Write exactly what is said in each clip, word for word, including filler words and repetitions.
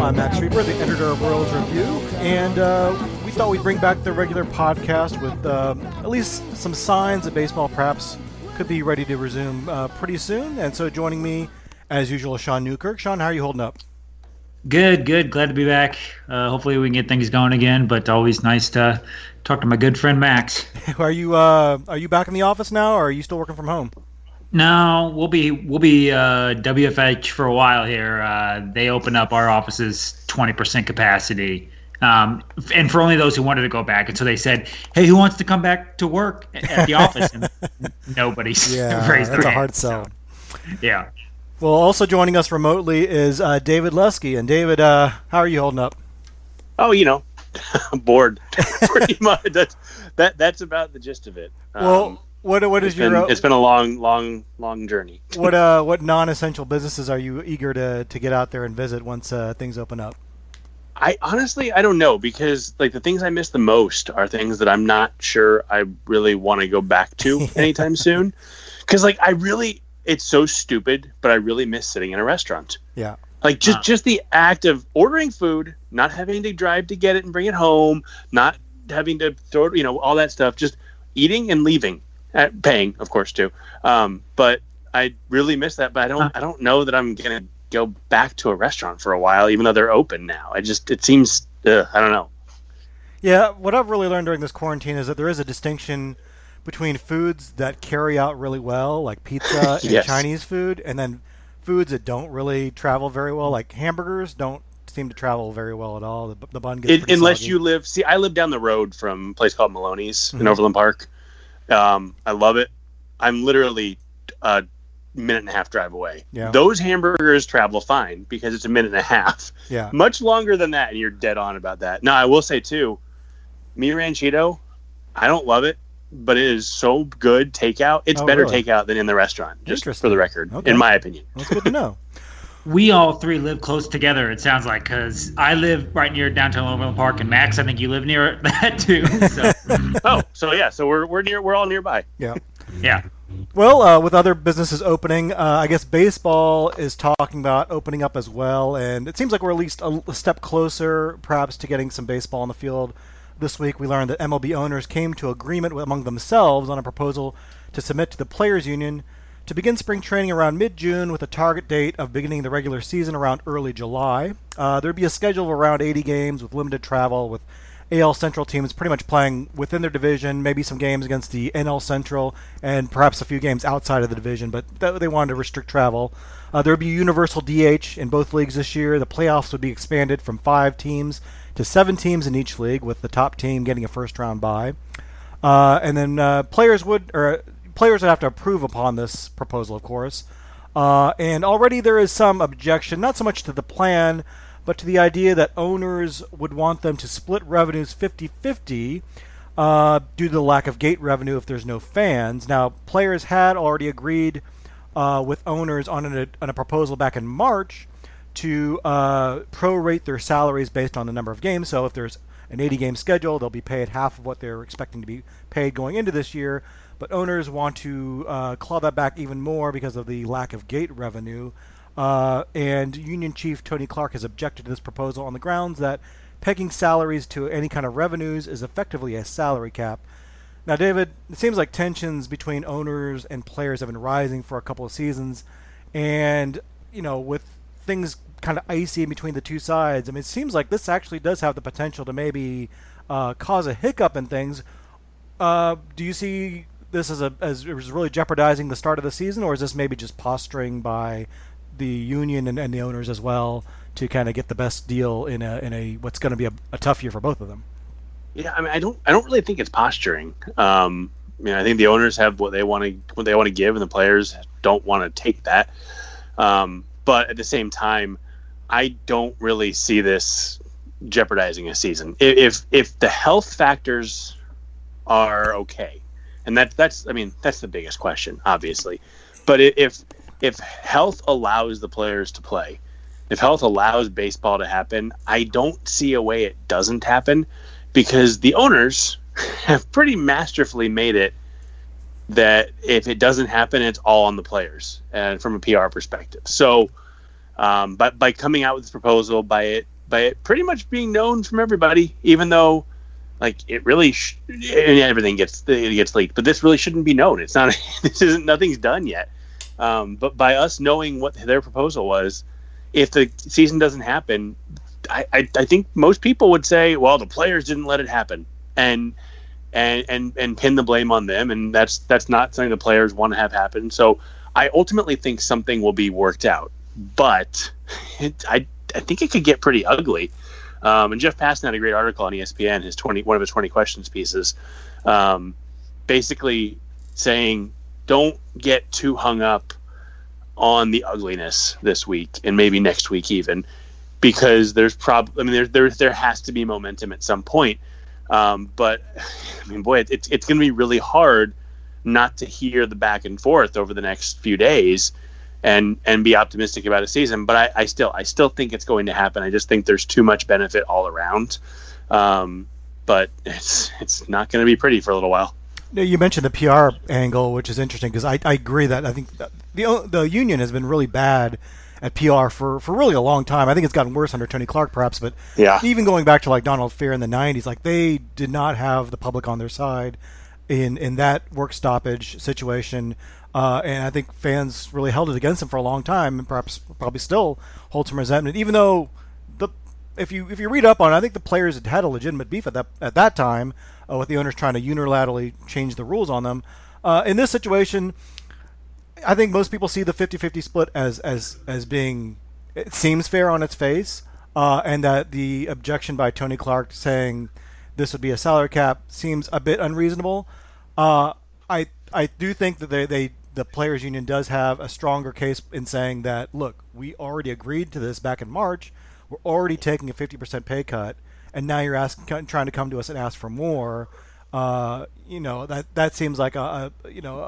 I'm Max Schreiber, the editor of Royals Review, and uh, we thought we'd bring back the regular podcast with uh, at least some signs that baseball perhaps could be ready to resume uh, pretty soon. And so joining me, as usual, Sean Newkirk. Sean, how are you holding up? Good, good. Glad to be back. Uh, hopefully we can get things going again, but always nice to talk to my good friend Max. Are you uh, are you back in the office now, or are you still working from home? No, we'll be we'll be uh, W F H for a while here. Uh, they opened up our offices twenty percent capacity, um, and for only those who wanted to go back. And so they said, "Hey, who wants to come back to work at the office?" And nobody's yeah, raised their hand. That's a hard sell. So, yeah. Well, also joining us remotely is uh, David Lusky, and David, uh, how are you holding up? Oh, you know, I'm bored. Pretty much. That's, that that's about the gist of it. Um, well. What what is it's your? Been, it's been a long, long, long journey. What uh, what non-essential businesses are you eager to, to get out there and visit once uh, things open up? I honestly I don't know, because like the things I miss the most are things that I'm not sure I really want to go back to anytime soon. Because like I really, it's so stupid, but I really miss sitting in a restaurant. Yeah. Like just wow. just the act of ordering food, not having to drive to get it and bring it home, not having to throw, you know, all that stuff, just eating and leaving. At paying, of course, too. Um, but I really miss that. But I don't. I don't know that I'm gonna go back to a restaurant for a while, even though they're open now. I just. It seems. Ugh, I don't know. Yeah, what I've really learned during this quarantine is that there is a distinction between foods that carry out really well, like pizza and yes. Chinese food, and then foods that don't really travel very well, like hamburgers don't seem to travel very well at all. The, the bun gets it, unless soggy. You live. See, I live down the road from a place called Maloney's mm-hmm. in Overland Park. Um, I love it. I'm literally a minute and a half drive away. Yeah. Those hamburgers travel fine because it's a minute and a half. Yeah. Much longer than that, and you're dead on about that. Now, I will say, too, Mi Ranchito, I don't love it, but it is so good takeout. It's oh, better really? takeout than in the restaurant, just for the record, okay. in my opinion. That's good to know. We all three live close together, it sounds like, because I live right near downtown Lombard Park, and Max, I think you live near that too. So. oh, so yeah, so we're we're near, we're all nearby. Yeah, yeah. Well, uh, with other businesses opening, uh, I guess baseball is talking about opening up as well, and it seems like we're at least a, a step closer, perhaps, to getting some baseball on the field. This week, we learned that M L B owners came to agreement among themselves on a proposal to submit to the Players Union to begin spring training around mid-June with a target date of beginning the regular season around early July. Uh, there'd be a schedule of around eighty games with limited travel, with A L Central teams pretty much playing within their division, maybe some games against the N L Central, and perhaps a few games outside of the division, but th- they wanted to restrict travel. Uh, there'd be universal D H in both leagues this year. The playoffs would be expanded from five teams to seven teams in each league, with the top team getting a first-round bye. Uh, and then uh, players would... or. Players would have to approve upon this proposal, of course. Uh, and already there is some objection, not so much to the plan, but to the idea that owners would want them to split revenues fifty-fifty uh, due to the lack of gate revenue if there's no fans. Now, players had already agreed uh, with owners on, an, on a proposal back in March to uh, prorate their salaries based on the number of games. So if there's an eighty-game schedule, they'll be paid half of what they're expecting to be paid going into this year. But owners want to uh, claw that back even more because of the lack of gate revenue. Uh, and Union Chief Tony Clark has objected to this proposal on the grounds that pegging salaries to any kind of revenues is effectively a salary cap. Now, David, it seems like tensions between owners and players have been rising for a couple of seasons. And, you know, with things kind of icy in between the two sides, I mean, it seems like this actually does have the potential to maybe uh, cause a hiccup in things. Uh, do you see... this is a as it was really jeopardizing the start of the season, or is this maybe just posturing by the union and, and the owners as well to kind of get the best deal in a in a what's going to be a, a tough year for both of them? Yeah, I mean, I don't I don't really think it's posturing. Um, I mean, I think the owners have what they want to what they want to give, and the players don't want to take that. Um, but at the same time, I don't really see this jeopardizing a season if if the health factors are okay. And that, that's, I mean, that's the biggest question, obviously. But if if health allows the players to play, if health allows baseball to happen, I don't see a way it doesn't happen, because the owners have pretty masterfully made it that if it doesn't happen, it's all on the players, and from a P R perspective. So Um, but by coming out with this proposal, by it by it pretty much being known from everybody, even though, like, it really sh- and everything gets it gets leaked, but this really shouldn't be known. It's not. This isn't. Nothing's done yet. Um, but by us knowing what their proposal was, if the season doesn't happen, I, I I think most people would say, well, the players didn't let it happen, and and and and pin the blame on them, and that's that's not something the players want to have happen. So I ultimately think something will be worked out. But it, I I think it could get pretty ugly. Um, and Jeff Passan had a great article on E S P N, his twenty one of his twenty questions pieces, um, basically saying don't get too hung up on the ugliness this week and maybe next week even, because there's prob I mean there there there has to be momentum at some point. Um, but I mean, boy, it's it's going to be really hard not to hear the back and forth over the next few days. And and be optimistic about a season, but I, I still I still think it's going to happen. I just think there's too much benefit all around, um, but it's it's not going to be pretty for a little while. You mentioned the P R angle, which is interesting because I, I agree that I think the, the the union has been really bad at P R for, for really a long time. I think it's gotten worse under Tony Clark, perhaps, but yeah. Even going back to like Donald Fehr in the nineties, like they did not have the public on their side in in that work stoppage situation. Uh, and I think fans really held it against him for a long time, and perhaps probably still hold some resentment. Even though the if you if you read up on it, I think the players had had a legitimate beef at that at that time uh, with the owners trying to unilaterally change the rules on them. Uh, in this situation, I think most people see the fifty-fifty split as as as being it seems fair on its face, uh, and that the objection by Tony Clark saying this would be a salary cap seems a bit unreasonable. Uh, I I do think that they they. The players union does have a stronger case in saying that, look, we already agreed to this back in March. We're already taking a fifty percent pay cut. And now you're asking, trying to come to us and ask for more. Uh, you know, that, that seems like a, a you know,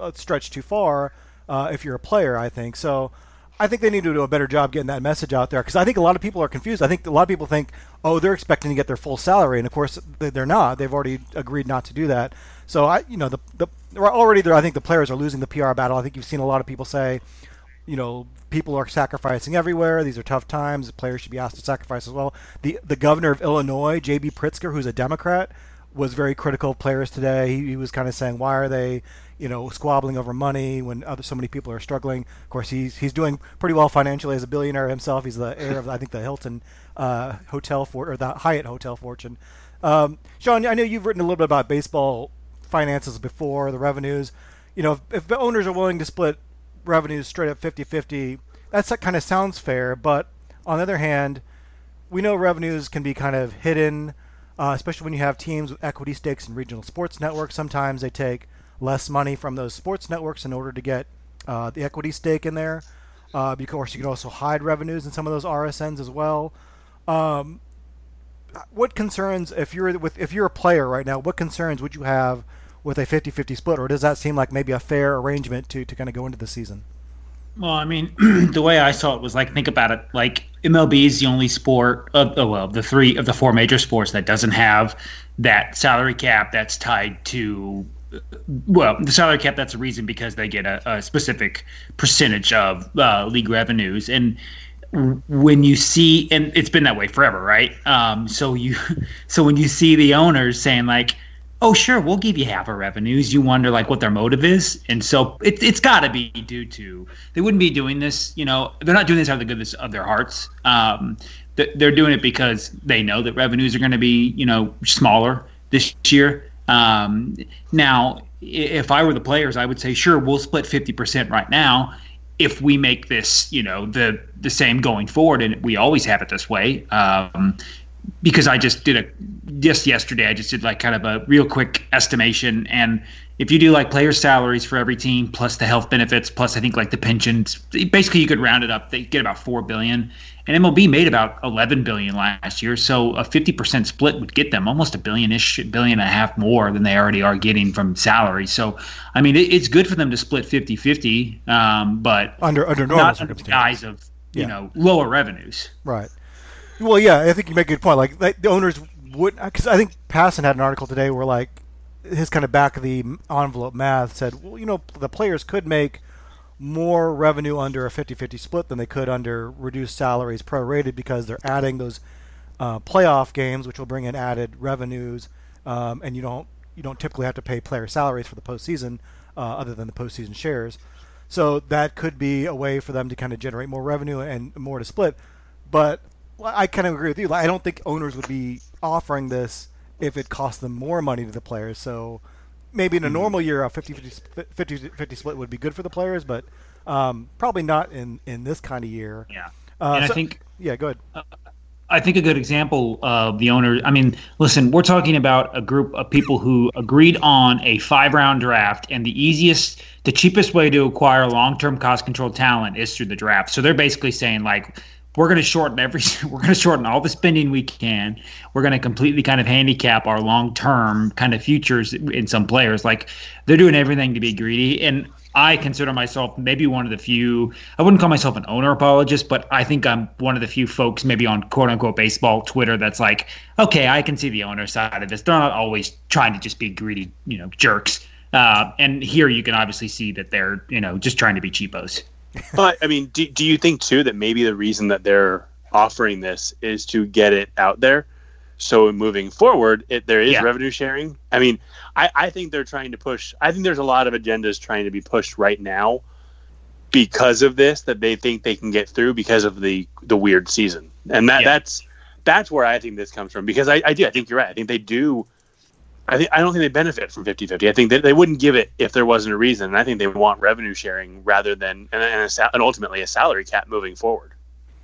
a, a stretch too far uh, if you're a player, I think. So I think they need to do a better job getting that message out there. Cause I think a lot of people are confused. I think a lot of people think, oh, they're expecting to get their full salary. And of course they're not, they've already agreed not to do that. So I, you know, the, the, already there, I think the players are losing the P R battle. I think you've seen a lot of people say, you know, people are sacrificing everywhere. These are tough times. The players should be asked to sacrifice as well. The the governor of Illinois, J B. Pritzker, who's a Democrat, was very critical of players today. He, he was kind of saying, why are they, you know, squabbling over money when other so many people are struggling? Of course, he's he's doing pretty well financially as a billionaire himself. He's the heir of, I think, the Hilton uh, hotel for or the Hyatt hotel fortune. Um, Sean, I know you've written a little bit about baseball finances before, the revenues. You know, if, if the owners are willing to split revenues straight up fifty-fifty, that's, that kind of sounds fair. But on the other hand, we know revenues can be kind of hidden, uh, especially when you have teams with equity stakes in regional sports networks. Sometimes they take less money from those sports networks in order to get uh, the equity stake in there. Uh, of course, you can also hide revenues in some of those R S Ns as well. Um, what concerns, if you're with if you're a player right now, what concerns would you have with a fifty-fifty split, or does that seem like maybe a fair arrangement to, to kind of go into the season? Well, I mean, the way I saw it was like, think about it, like M L B is the only sport of, oh, well, the three of the four major sports that doesn't have that salary cap that's tied to, well, the salary cap, that's a reason because they get a, a specific percentage of uh, league revenues. And when you see, and it's been that way forever, right? Um, so you, so when you see the owners saying like, oh, sure, we'll give you half our revenues. You wonder, like, what their motive is. And so it, it's got to be due to – they wouldn't be doing this. You know, they're not doing this out of the goodness of their hearts. Um, th- they're doing it because they know that revenues are going to be, you know, smaller this year. Um, now, if I were the players, I would say, sure, we'll split fifty percent right now if we make this, you know, the, the same going forward. And we always have it this way. Um Because I just did a just yesterday, I just did like kind of a real quick estimation. And if you do like player salaries for every team, plus the health benefits, plus I think like the pensions, basically you could round it up. They get about four billion, and M L B made about eleven billion last year. So a fifty percent split would get them almost a billion-ish, billion and a half more than they already are getting from salary. So I mean, it, it's good for them to split fifty-fifty, um, but under under normal not under the guise of you yeah. know lower revenues, right? Well, yeah, I think you make a good point. Like, like the owners would, because I think Passan had an article today where, like, his kind of back of the envelope math said, well, you know, the players could make more revenue under a fifty-fifty split than they could under reduced salaries prorated, because they're adding those uh, playoff games, which will bring in added revenues, um, and you don't you don't typically have to pay player salaries for the postseason, uh, other than the postseason shares. So that could be a way for them to kind of generate more revenue and more to split. But I kind of agree with you. I don't think owners would be offering this if it cost them more money to the players. So maybe in a normal year, a fifty-fifty split would be good for the players, but um, probably not in, in this kind of year. Yeah. Uh, and so, I think, yeah, go ahead. Uh, I think a good example of the owner, I mean, listen, we're talking about a group of people who agreed on a five-round draft, and the easiest, the cheapest way to acquire long-term cost-controlled talent is through the draft. So they're basically saying, like, we're going to shorten every, we're going to shorten all the spending we can. We're going to completely kind of handicap our long-term kind of futures in some players. Like, they're doing everything to be greedy. And I consider myself maybe one of the few, I wouldn't call myself an owner apologist, but I think I'm one of the few folks maybe on quote unquote baseball Twitter that's like, okay, I can see the owner side of this. They're not always trying to just be greedy, you know, jerks. Uh, and here you can obviously see that they're, you know, just trying to be cheapos. But, I mean, do, do you think, too, that maybe the reason that they're offering this is to get it out there? So moving forward, it, there is yeah. revenue sharing. I mean, I, I think they're trying to push. I think there's a lot of agendas trying to be pushed right now because of this that they think they can get through because of the, the weird season. And that yeah. that's that's where I think this comes from, because I, I do. I think you're right. I think they do. I think I don't think they benefit from fifty-fifty. I think that they wouldn't give it if there wasn't a reason. And I think they want revenue sharing rather than and, and, a, and ultimately a salary cap moving forward.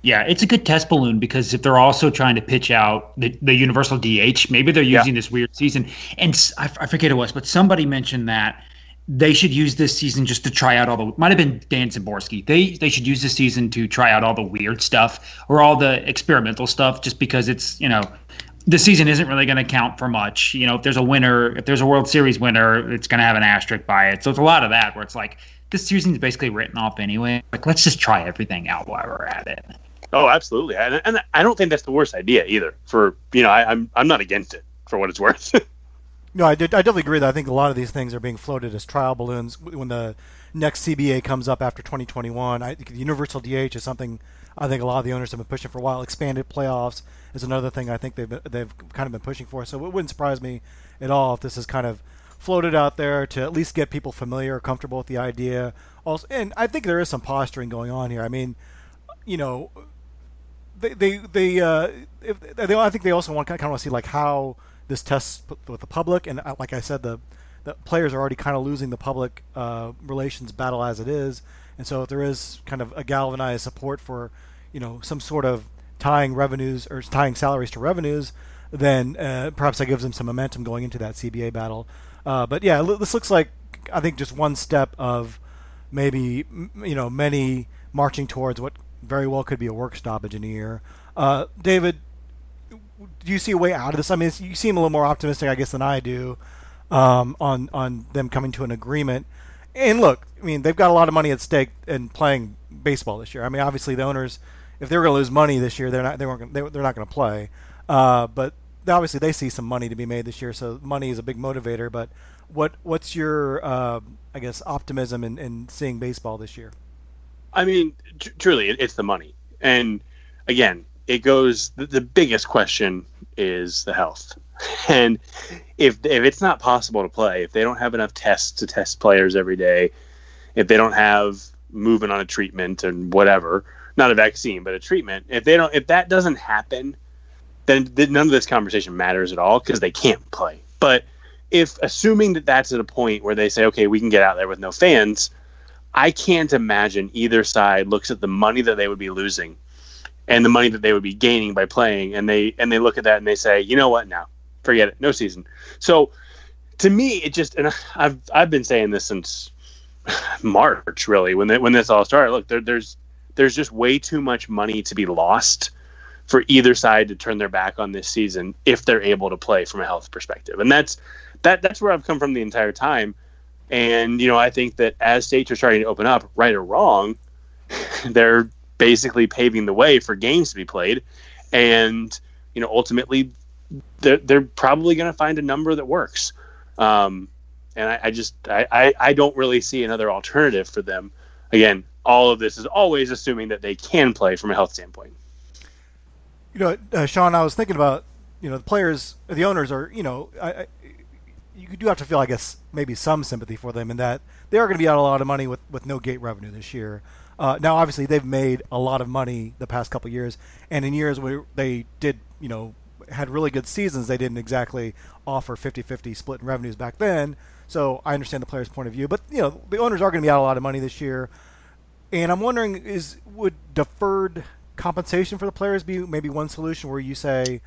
Yeah, it's a good test balloon, because if they're also trying to pitch out the, the universal D H, maybe they're using yeah. this weird season. And I, I forget who it was, but somebody mentioned that they should use this season just to try out all the – might have been Dan Zimborski. They they should use this season to try out all the weird stuff or all the experimental stuff, just because it's, you know – the season isn't really going to count for much. You know, if there's a winner, if there's a World Series winner, it's going to have an asterisk by it. So it's a lot of that where it's like, this season's basically written off anyway. Like, let's just try everything out while we're at it. Oh, absolutely. And, and I don't think that's the worst idea either. For, you know, I, I'm I'm not against it for what it's worth. No, I, did, I definitely agree that I think a lot of these things are being floated as trial balloons. When the next C B A comes up after twenty twenty-one, I think the universal D H is something I think a lot of the owners have been pushing for a while. Expanded playoffs is another thing I think they've they've kind of been pushing for. So it wouldn't surprise me at all if this is kind of floated out there to at least get people familiar or comfortable with the idea. Also, and I think there is some posturing going on here. I mean, you know, they they they, uh, if, they I think they also want kind of want to see like how this test with the public, and like I said, the, the players are already kind of losing the public uh, relations battle as it is, and so if there is kind of a galvanized support for, you know, some sort of tying revenues or tying salaries to revenues, then uh, perhaps that gives them some momentum going into that C B A battle. Uh, but yeah, this looks like I think just one step of maybe, you know, many marching towards what very well could be a work stoppage in a year. Uh, David, do you see a way out of this? I mean, you seem a little more optimistic, I guess, than I do um, on on them coming to an agreement. And look, I mean, they've got a lot of money at stake in playing baseball this year. I mean, obviously, the owners, if they're going to lose money this year, they're not they weren't gonna, they, they're not going to play. Uh, but obviously, they see some money to be made this year, so money is a big motivator. But what what's your, uh, I guess, optimism in, in seeing baseball this year? I mean, tr- truly, it's the money, and again. It goes. The biggest question is the health, and if if it's not possible to play, if they don't have enough tests to test players every day, if they don't have movement on a treatment and whatever, not a vaccine but a treatment, if they don't, if that doesn't happen, then, then none of this conversation matters at all because they can't play. But if assuming that that's at a point where they say, okay, we can get out there with no fans, I can't imagine either side looks at the money that they would be losing and the money that they would be gaining by playing, and they and they look at that and they say, you know what, no, forget it, no season. So, to me, it just, and I've I've been saying this since March, really, when they, when this all started. Look, there, there's there's just way too much money to be lost for either side to turn their back on this season if they're able to play from a health perspective, and that's that that's where I've come from the entire time. And you know, I think that as states are starting to open up, right or wrong, they're basically paving the way for games to be played, and you know ultimately they're, they're probably going to find a number that works, um and i, I just I, I i don't really see another alternative for them again, all of this is always assuming that they can play from a health standpoint. You know, uh, Sean, I was thinking about, you know, the players, the owners are, you know, I, I, you do have to feel, I guess, maybe some sympathy for them in that they are going to be out a lot of money with, with no gate revenue this year. Uh, now, obviously, they've made a lot of money the past couple of years, and in years where they did, you know, had really good seasons, they didn't exactly offer fifty-fifty split in revenues back then. So I understand the player's point of view, but, you know, the owners are going to be out a lot of money this year. And I'm wondering, is would deferred compensation for the players be maybe one solution where you say,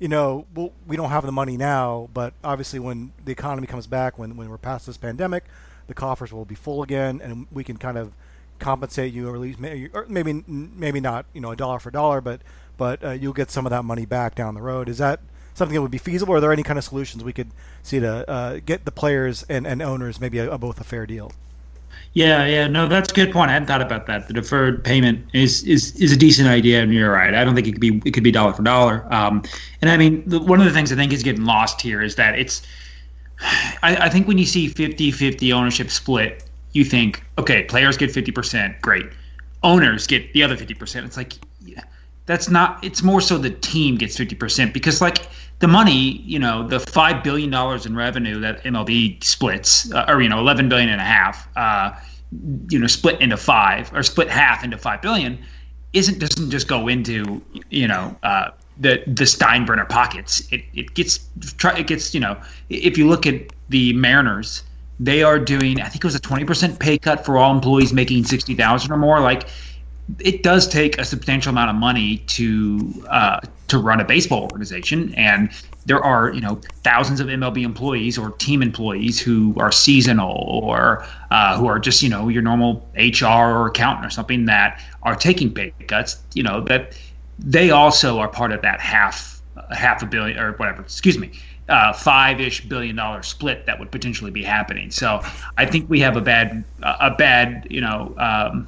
you know, well, we don't have the money now, but obviously when the economy comes back, when, when we're past this pandemic, the coffers will be full again, and we can kind of compensate you, or at least maybe, or maybe, maybe not, you know, a dollar for dollar, but but uh, you'll get some of that money back down the road. Is that something that would be feasible? Are there any kind of solutions we could see to uh, get the players and, and owners maybe a, a, both a fair deal? Yeah, yeah, no, that's a good point. I hadn't thought about that. The deferred payment is is, is a decent idea, and you're right. I don't think it could be it could be dollar for dollar. Um, and I mean, the, one of the things I think is getting lost here is that it's. I, I think when you see fifty-fifty ownership split, you think, okay, players get fifty percent, great. Owners get the other fifty percent. It's like, yeah, that's not. It's more so the team gets fifty percent because, like, the money, you know, the five billion dollars in revenue that M L B splits, uh, or, you know, eleven billion dollars and a half, uh, you know, split into five, or split half into five billion dollars, isn't, doesn't just go into, you know, uh, the the Steinbrenner pockets. It it gets, it gets, you know, if you look at the Mariners, they are doing, I think it was a twenty percent pay cut for all employees making sixty thousand dollars or more. Like, it does take a substantial amount of money to uh, to run a baseball organization, and there are, you know, thousands of M L B employees or team employees who are seasonal or uh, who are just, you know, your normal H R or accountant or something that are taking pay cuts. You know, that they also are part of that half half a billion or whatever. Excuse me. Uh, five-ish billion dollar split that would potentially be happening. So I think we have a bad, a bad, you know, um,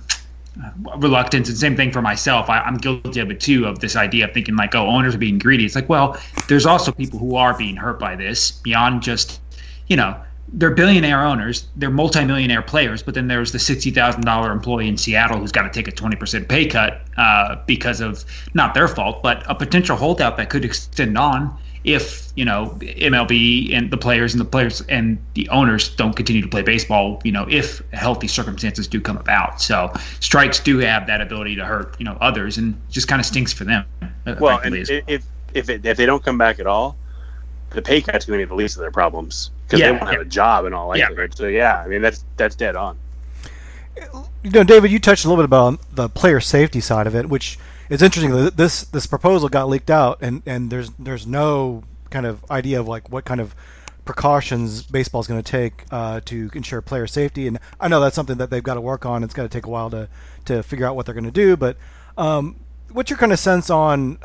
reluctance. And same thing for myself. I, I'm guilty of it too, of this idea of thinking like, oh, owners are being greedy. It's like, well, there's also people who are being hurt by this beyond just, you know, they're billionaire owners, they're multimillionaire players, but then there's the sixty thousand dollars employee in Seattle who's got to take a twenty percent pay cut uh, because of not their fault, but a potential holdout that could extend on. If, you know, M L B and the players and the players and the owners don't continue to play baseball, you know, if healthy circumstances do come about. So strikes do have that ability to hurt, you know, others, and just kind of stinks for them. Well, and well. if if, it, if they don't come back at all, the pay cut's going to be the least of their problems because yeah, they won't yeah. have a job and all like that. Yeah. So, yeah, I mean, that's that's dead on. You know, David, you touched a little bit about the player safety side of it, which – it's interesting. This this proposal got leaked out, and, and there's there's no kind of idea of like what kind of precautions baseball is going to take uh, to ensure player safety. And I know that's something that they've got to work on. It's going to take a while to, to figure out what they're going to do. But um, what's your kind of sense on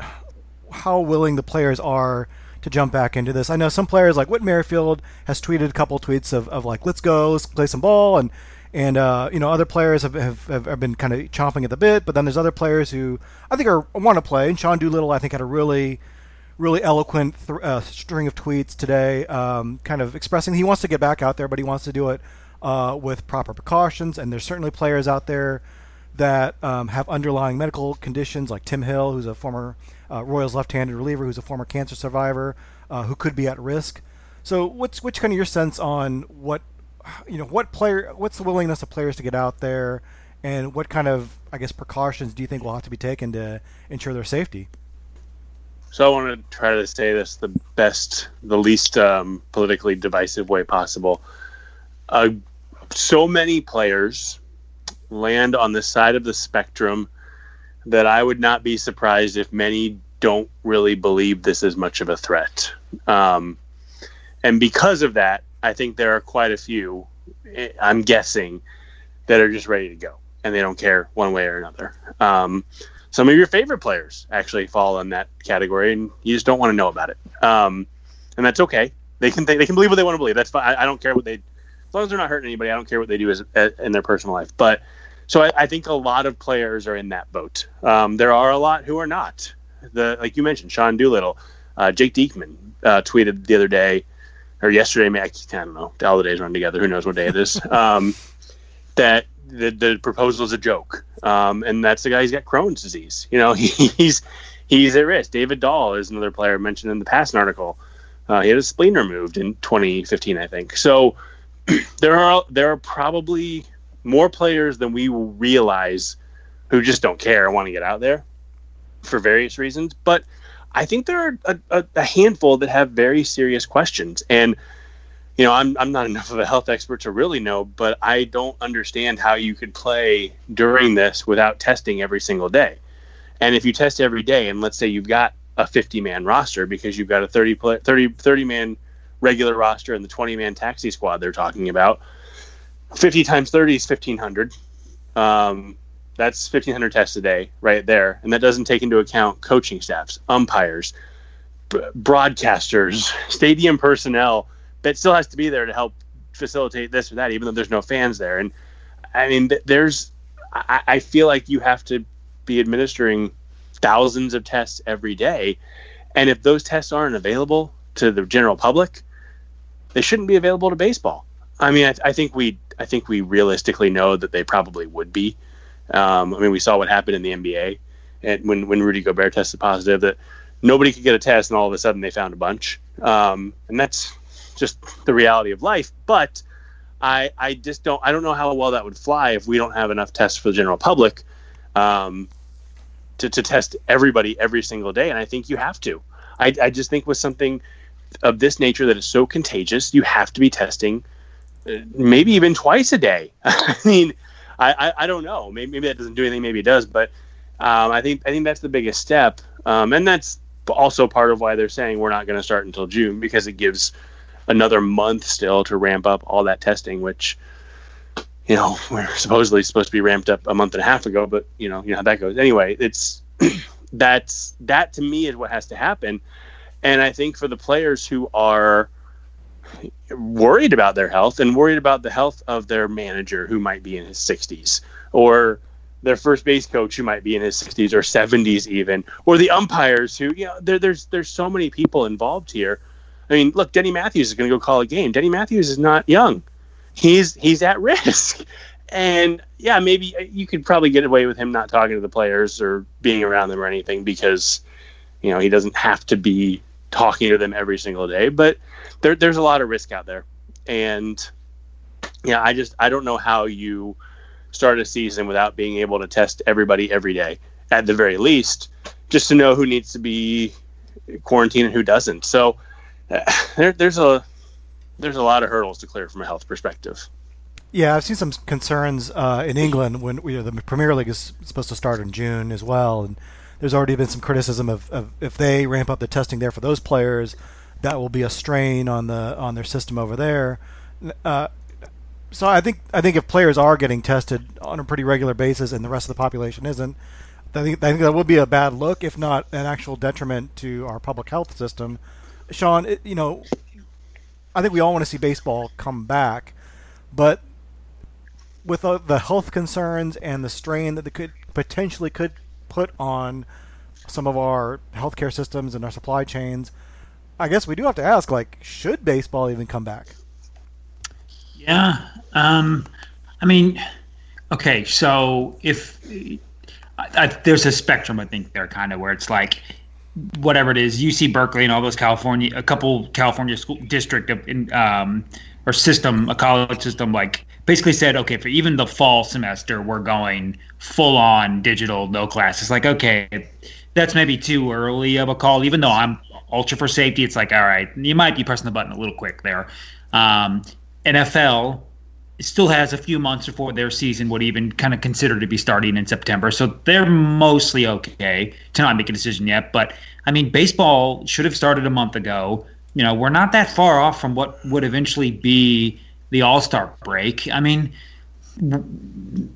how willing the players are to jump back into this? I know some players like Whit Merrifield has tweeted a couple of tweets of, of like, let's go, let's play some ball. And And, uh, you know, other players have, have, have been kind of chomping at the bit, but then there's other players who I think are want to play. And Sean Doolittle, I think, had a really, really eloquent th- uh, string of tweets today um, kind of expressing he wants to get back out there, but he wants to do it uh, with proper precautions. And there's certainly players out there that um, have underlying medical conditions, like Tim Hill, who's a former uh, Royals left-handed reliever, who's a former cancer survivor, uh, who could be at risk. So what's, what's kind of your sense on what you know, what player, what's the willingness of players to get out there, and what kind of, I guess, precautions do you think will have to be taken to ensure their safety? So I want to try to say this the best, the least um, politically divisive way possible. Uh, so many players land on the side of the spectrum that I would not be surprised if many don't really believe this is much of a threat. Um, and because of that, I think there are quite a few, I'm guessing, that are just ready to go, and they don't care one way or another. Um, some of your favorite players actually fall in that category, and you just don't want to know about it. Um, and that's okay. They can they, they can believe what they want to believe. That's fine. I, I don't care what they, as long as they're not hurting anybody, I don't care what they do as, as, in their personal life. But so I, I think a lot of players are in that boat. Um, there are a lot who are not. The like you mentioned, Sean Doolittle, uh, Jake Diekman uh, tweeted the other day. Or yesterday, I, mean, I don't know. All the days run together. Who knows what day it is? Um, that the, the proposal is a joke. Um, and that's the guy who's got Crohn's disease. You know, he, he's he's at risk. David Dahl is another player mentioned in the Passan article. Uh, he had his spleen removed in twenty fifteen, I think. So there are there are probably more players than we realize who just don't care and want to get out there for various reasons. But I think there are a, a, a handful that have very serious questions. And you know, I'm I'm not enough of a health expert to really know, but I don't understand how you could play during this without testing every single day. And if you test every day, and let's say you've got a fifty-man roster because you've got a thirty-man regular roster and the twenty-man taxi squad they're talking about, fifty times thirty is fifteen hundred. Um, that's fifteen hundred tests a day right there. And that doesn't take into account coaching staffs, umpires, b- broadcasters, stadium personnel, that still has to be there to help facilitate this or that, even though there's no fans there. And I mean, there's, I, I feel like you have to be administering thousands of tests every day. And if those tests aren't available to the general public, they shouldn't be available to baseball. I mean, I, I think we, I think we realistically know that they probably would be. Um, I mean, we saw what happened in the N B A and when, when Rudy Gobert tested positive, that nobody could get a test. And all of a sudden they found a bunch. Um, and that's, just the reality of life. But I I just don't I don't know how well that would fly if we don't have enough tests for the general public um, to, to test everybody every single day. And I think you have to. I, I just think with something of this nature that is so contagious, you have to be testing maybe even twice a day. I mean, I, I, I don't know. Maybe, maybe that doesn't do anything. Maybe it does. But um, I think I think that's the biggest step. Um, and that's also part of why they're saying we're not going to start until June, because it gives another month still to ramp up all that testing, which, you know, we're supposedly supposed to be ramped up a month and a half ago, but you know, you know how that goes. Anyway, it's that's that to me is what has to happen. And I think for the players who are worried about their health and worried about the health of their manager who might be in his sixties, or their first base coach who might be in his sixties or seventies even, or the umpires who, you know, there, there's there's so many people involved here. I mean, look, Denny Matthews is going to go call a game. Denny Matthews is not young. He's he's at risk. And, yeah, maybe you could probably get away with him not talking to the players or being around them or anything because, you know, he doesn't have to be talking to them every single day. But there, there's a lot of risk out there. And, yeah, I just I don't know how you start a season without being able to test everybody every day, at the very least, just to know who needs to be quarantined and who doesn't. So, Uh, there, there's a there's a lot of hurdles to clear from a health perspective. Yeah, I've seen some concerns uh, in England when we, you know, the Premier League is supposed to start in June as well, and there's already been some criticism of, of if they ramp up the testing there for those players, that will be a strain on the on their system over there. Uh, so I think I think if players are getting tested on a pretty regular basis and the rest of the population isn't, I think I think that would be a bad look, if not an actual detriment to our public health system. Sean, you know, I think we all want to see baseball come back, but with uh, the health concerns and the strain that they could potentially could put on some of our healthcare systems and our supply chains, I guess we do have to ask, like, should baseball even come back? Yeah. Um, I mean, okay, so if I, I, there's a spectrum, I think, there kind of where it's like, whatever it is, U C Berkeley and all those California, a couple California school district of, um, or system, a college system, like basically said, okay, for even the fall semester, we're going full on digital, no classes. Like, okay, that's maybe too early of a call, even though I'm ultra for safety. It's like, all right, you might be pressing the button a little quick there. Um, N F L still has a few months before their season would even kind of consider to be starting in September. So they're mostly okay to not make a decision yet. But, I mean, baseball should have started a month ago. You know, we're not that far off from what would eventually be the All-Star break. I mean,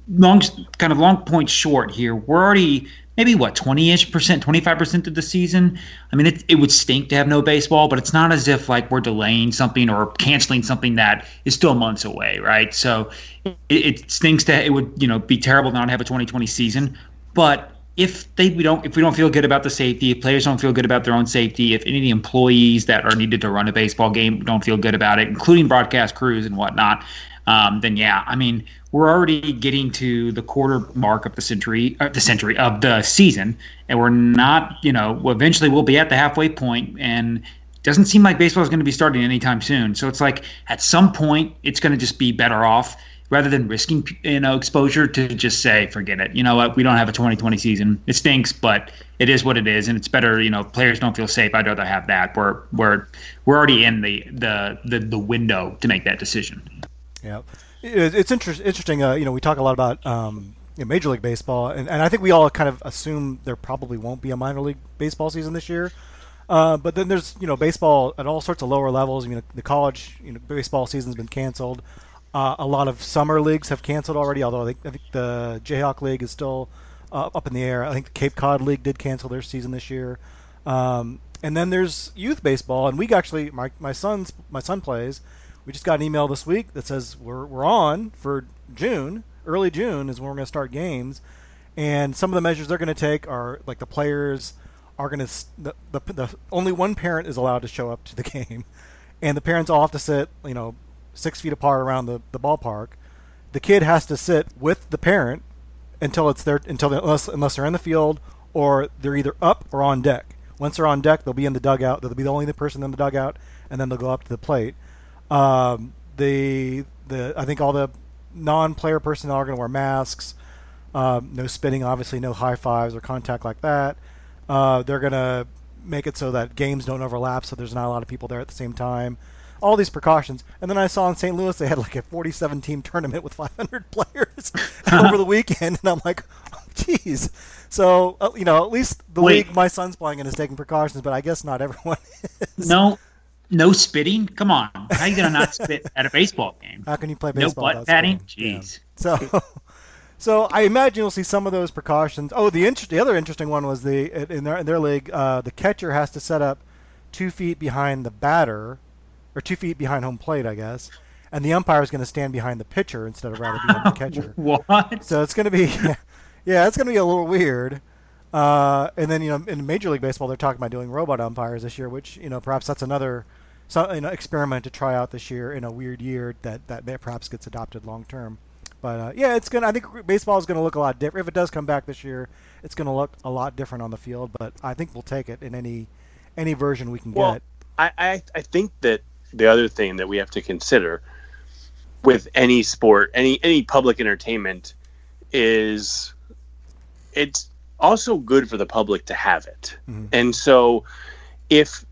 long, kind of long point short here, we're already maybe, what, twenty-ish percent, twenty-five percent of the season? I mean, it, it would stink to have no baseball, but it's not as if, like, we're delaying something or canceling something that is still months away, right? So it, it stinks that it would, you know, be terrible not to have a twenty twenty season. But if they we don't if we don't feel good about the safety, if players don't feel good about their own safety, if any of the employees that are needed to run a baseball game don't feel good about it, including broadcast crews and whatnot, um, then yeah, I mean, we're already getting to the quarter mark of the century, the century of the season, and we're not, you know, eventually we'll be at the halfway point, and it doesn't seem like baseball is going to be starting anytime soon. So it's like at some point it's going to just be better off rather than risking, you know, exposure to just say, forget it. You know what? We don't have a twenty twenty season. It stinks, but it is what it is, and it's better. You know, players don't feel safe. I'd rather have that. We're we're we're already in the the the, the window to make that decision. Yeah, it's inter- interesting. Uh, you know, we talk a lot about um, you know, Major League Baseball, and, and I think we all kind of assume there probably won't be a minor league baseball season this year. Uh, but then there's, you know, baseball at all sorts of lower levels. I mean, the college, you know, baseball season's been canceled. Uh, a lot of summer leagues have canceled already, although I think, I think the Jayhawk League is still uh, up in the air. I think the Cape Cod League did cancel their season this year. Um, and then there's youth baseball, and we actually, my my son's my son plays. We just got an email this week that says we're we're on for June. Early June is when we're going to start games, and some of the measures they're going to take are like the players are going to the, the the only one parent is allowed to show up to the game, and the parents all have to sit, you know, six feet apart around the, the ballpark. The kid has to sit with the parent until it's their until they, unless unless they're in the field or they're either up or on deck. Once they're on deck, they'll be in the dugout. They'll be the only person in the dugout, and then they'll go up to the plate. Um, the the I think all the non-player personnel are going to wear masks. Um, no spitting, obviously. No high fives or contact like that. Uh, they're going to make it so that games don't overlap, so there's not a lot of people there at the same time. All these precautions. And then I saw in Saint Louis they had like a forty-seven team tournament with five hundred players over the weekend, and I'm like, oh, geez. So, uh, you know, at least the Wait. league my son's playing in is taking precautions, but I guess not everyone is. No, no spitting? Come on. How are you going to not spit at a baseball game? How can you play baseball? No butt batting? Jeez. Yeah. So, so I imagine you'll see some of those precautions. Oh, the inter- the other interesting one was the in their, in their league, uh, the catcher has to set up two feet behind the batter, or two feet behind home plate, I guess, and the umpire is going to stand behind the pitcher instead of rather being the catcher. What? So it's going to be, yeah, yeah it's going to be a little weird. Uh, and then, you know, in Major League Baseball, they're talking about doing robot umpires this year, which, you know, perhaps that's another so, you know, experiment to try out this year in a weird year that, that perhaps gets adopted long term. But uh, yeah, it's going. I think baseball is going to look a lot different. If it does come back this year, it's going to look a lot different on the field. But I think we'll take it in any any version we can well, get. I, I I think that. The other thing that we have to consider with any sport, any any public entertainment, is it's also good for the public to have it. Mm-hmm. And so if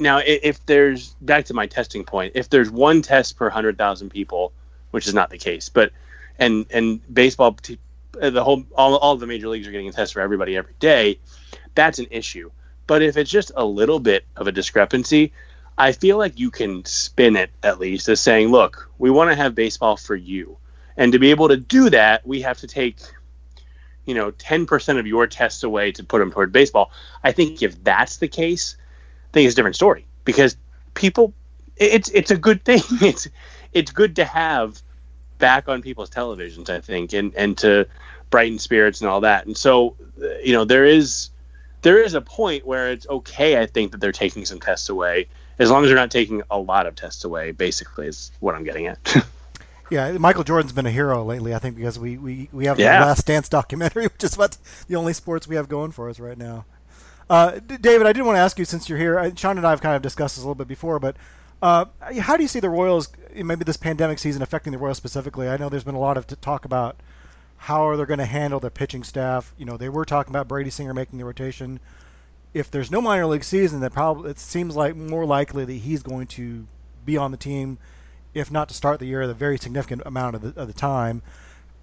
now if there's, back to my testing point, if there's one test per one hundred thousand people, which is not the case, but and and baseball, the whole all, all the major leagues are getting a test for everybody every day, that's an issue. But if it's just a little bit of a discrepancy, I feel like you can spin it at least as saying, look, we want to have baseball for you. And to be able to do that, we have to take, you know, ten percent of your tests away to put them toward baseball. I think if that's the case, I think it's a different story, because people, it's it's a good thing. It's it's good to have back on people's televisions, I think, and, and to brighten spirits and all that. And so, you know, there is there is a point where it's okay, I think, that they're taking some tests away. As long as they're not taking a lot of tests away, basically, is what I'm getting at. Yeah, Michael Jordan's been a hero lately, I think, because we, we, we have yeah. the Last Dance documentary, which is about the only sports we have going for us right now. Uh, David, I did want to ask you, since you're here, Sean and I have kind of discussed this a little bit before, but uh, how do you see the Royals, maybe this pandemic season affecting the Royals specifically? I know there's been a lot of talk about how they're going to handle their pitching staff. You know, they were talking about Brady Singer making the rotation. If there's no minor league season, that probably it seems like more likely that he's going to be on the team, if not to start the year, the very significant amount of the, of the time.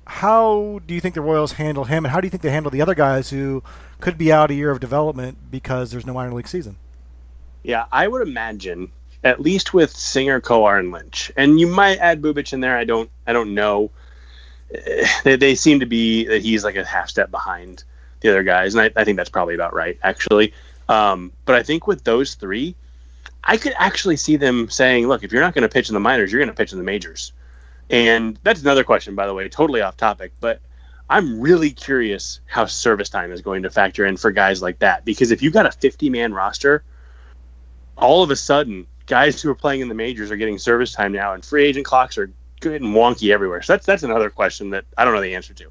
How do you think the Royals handle him, and how do you think they handle the other guys who could be out a year of development because there's no minor league season? Yeah, I would imagine, at least with Singer, Coar, and Lynch, and you might add Bubich in there. I don't, I don't know. They, they seem to be that he's like a half step behind the other guys, and I, I think that's probably about right, actually. Um, but I think with those three, I could actually see them saying, "Look, if you're not going to pitch in the minors, you're going to pitch in the majors." And that's another question, by the way, totally off topic. But I'm really curious how service time is going to factor in for guys like that, because if you've got a fifty-man roster, all of a sudden, guys who are playing in the majors are getting service time now, and free agent clocks are getting wonky everywhere. So that's that's another question that I don't know the answer to.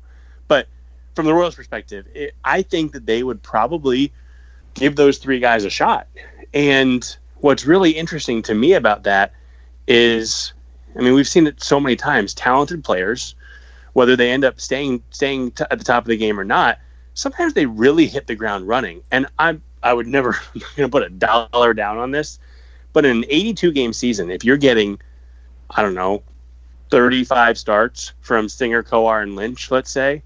But from the Royals' perspective, it, I think that they would probably give those three guys a shot. And what's really interesting to me about that is, I mean, we've seen it so many times, talented players, whether they end up staying staying t- at the top of the game or not, sometimes they really hit the ground running. And I'm, I would never I'm not gonna put a dollar down on this, but in an eighty-two game season, if you're getting, I don't know, thirty-five starts from Singer, Coar, and Lynch, let's say,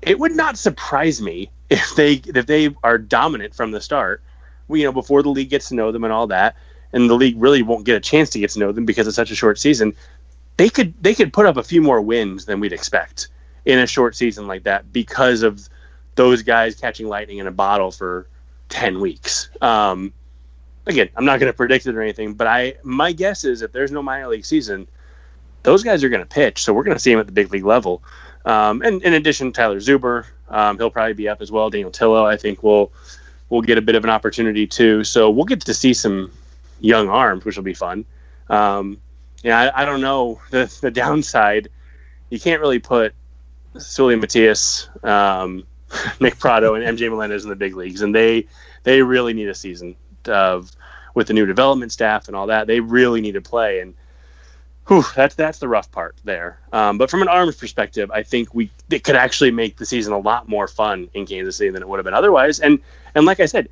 it would not surprise me if they if they are dominant from the start, you know, before the league gets to know them and all that, and the league really won't get a chance to get to know them because it's such a short season. They could they could put up a few more wins than we'd expect in a short season like that because of those guys catching lightning in a bottle for ten weeks. Um, again, I'm not going to predict it or anything, but I my guess is if there's no minor league season, those guys are going to pitch, so we're going to see them at the big league level. Um, and in addition, Tyler Zuber, um, he'll probably be up as well. Daniel Tillo, I think, will will get a bit of an opportunity too. So we'll get to see some young arms, which will be fun. Um, yeah, I, I don't know the, the downside. You can't really put Sully Matias, um, Nick Prado, and M J Melendez in the big leagues, and they they really need a season of with the new development staff and all that. They really need to play, and whew, that's that's the rough part there. Um, but from an arms perspective, I think we it could actually make the season a lot more fun in Kansas City than it would have been otherwise. And and like I said,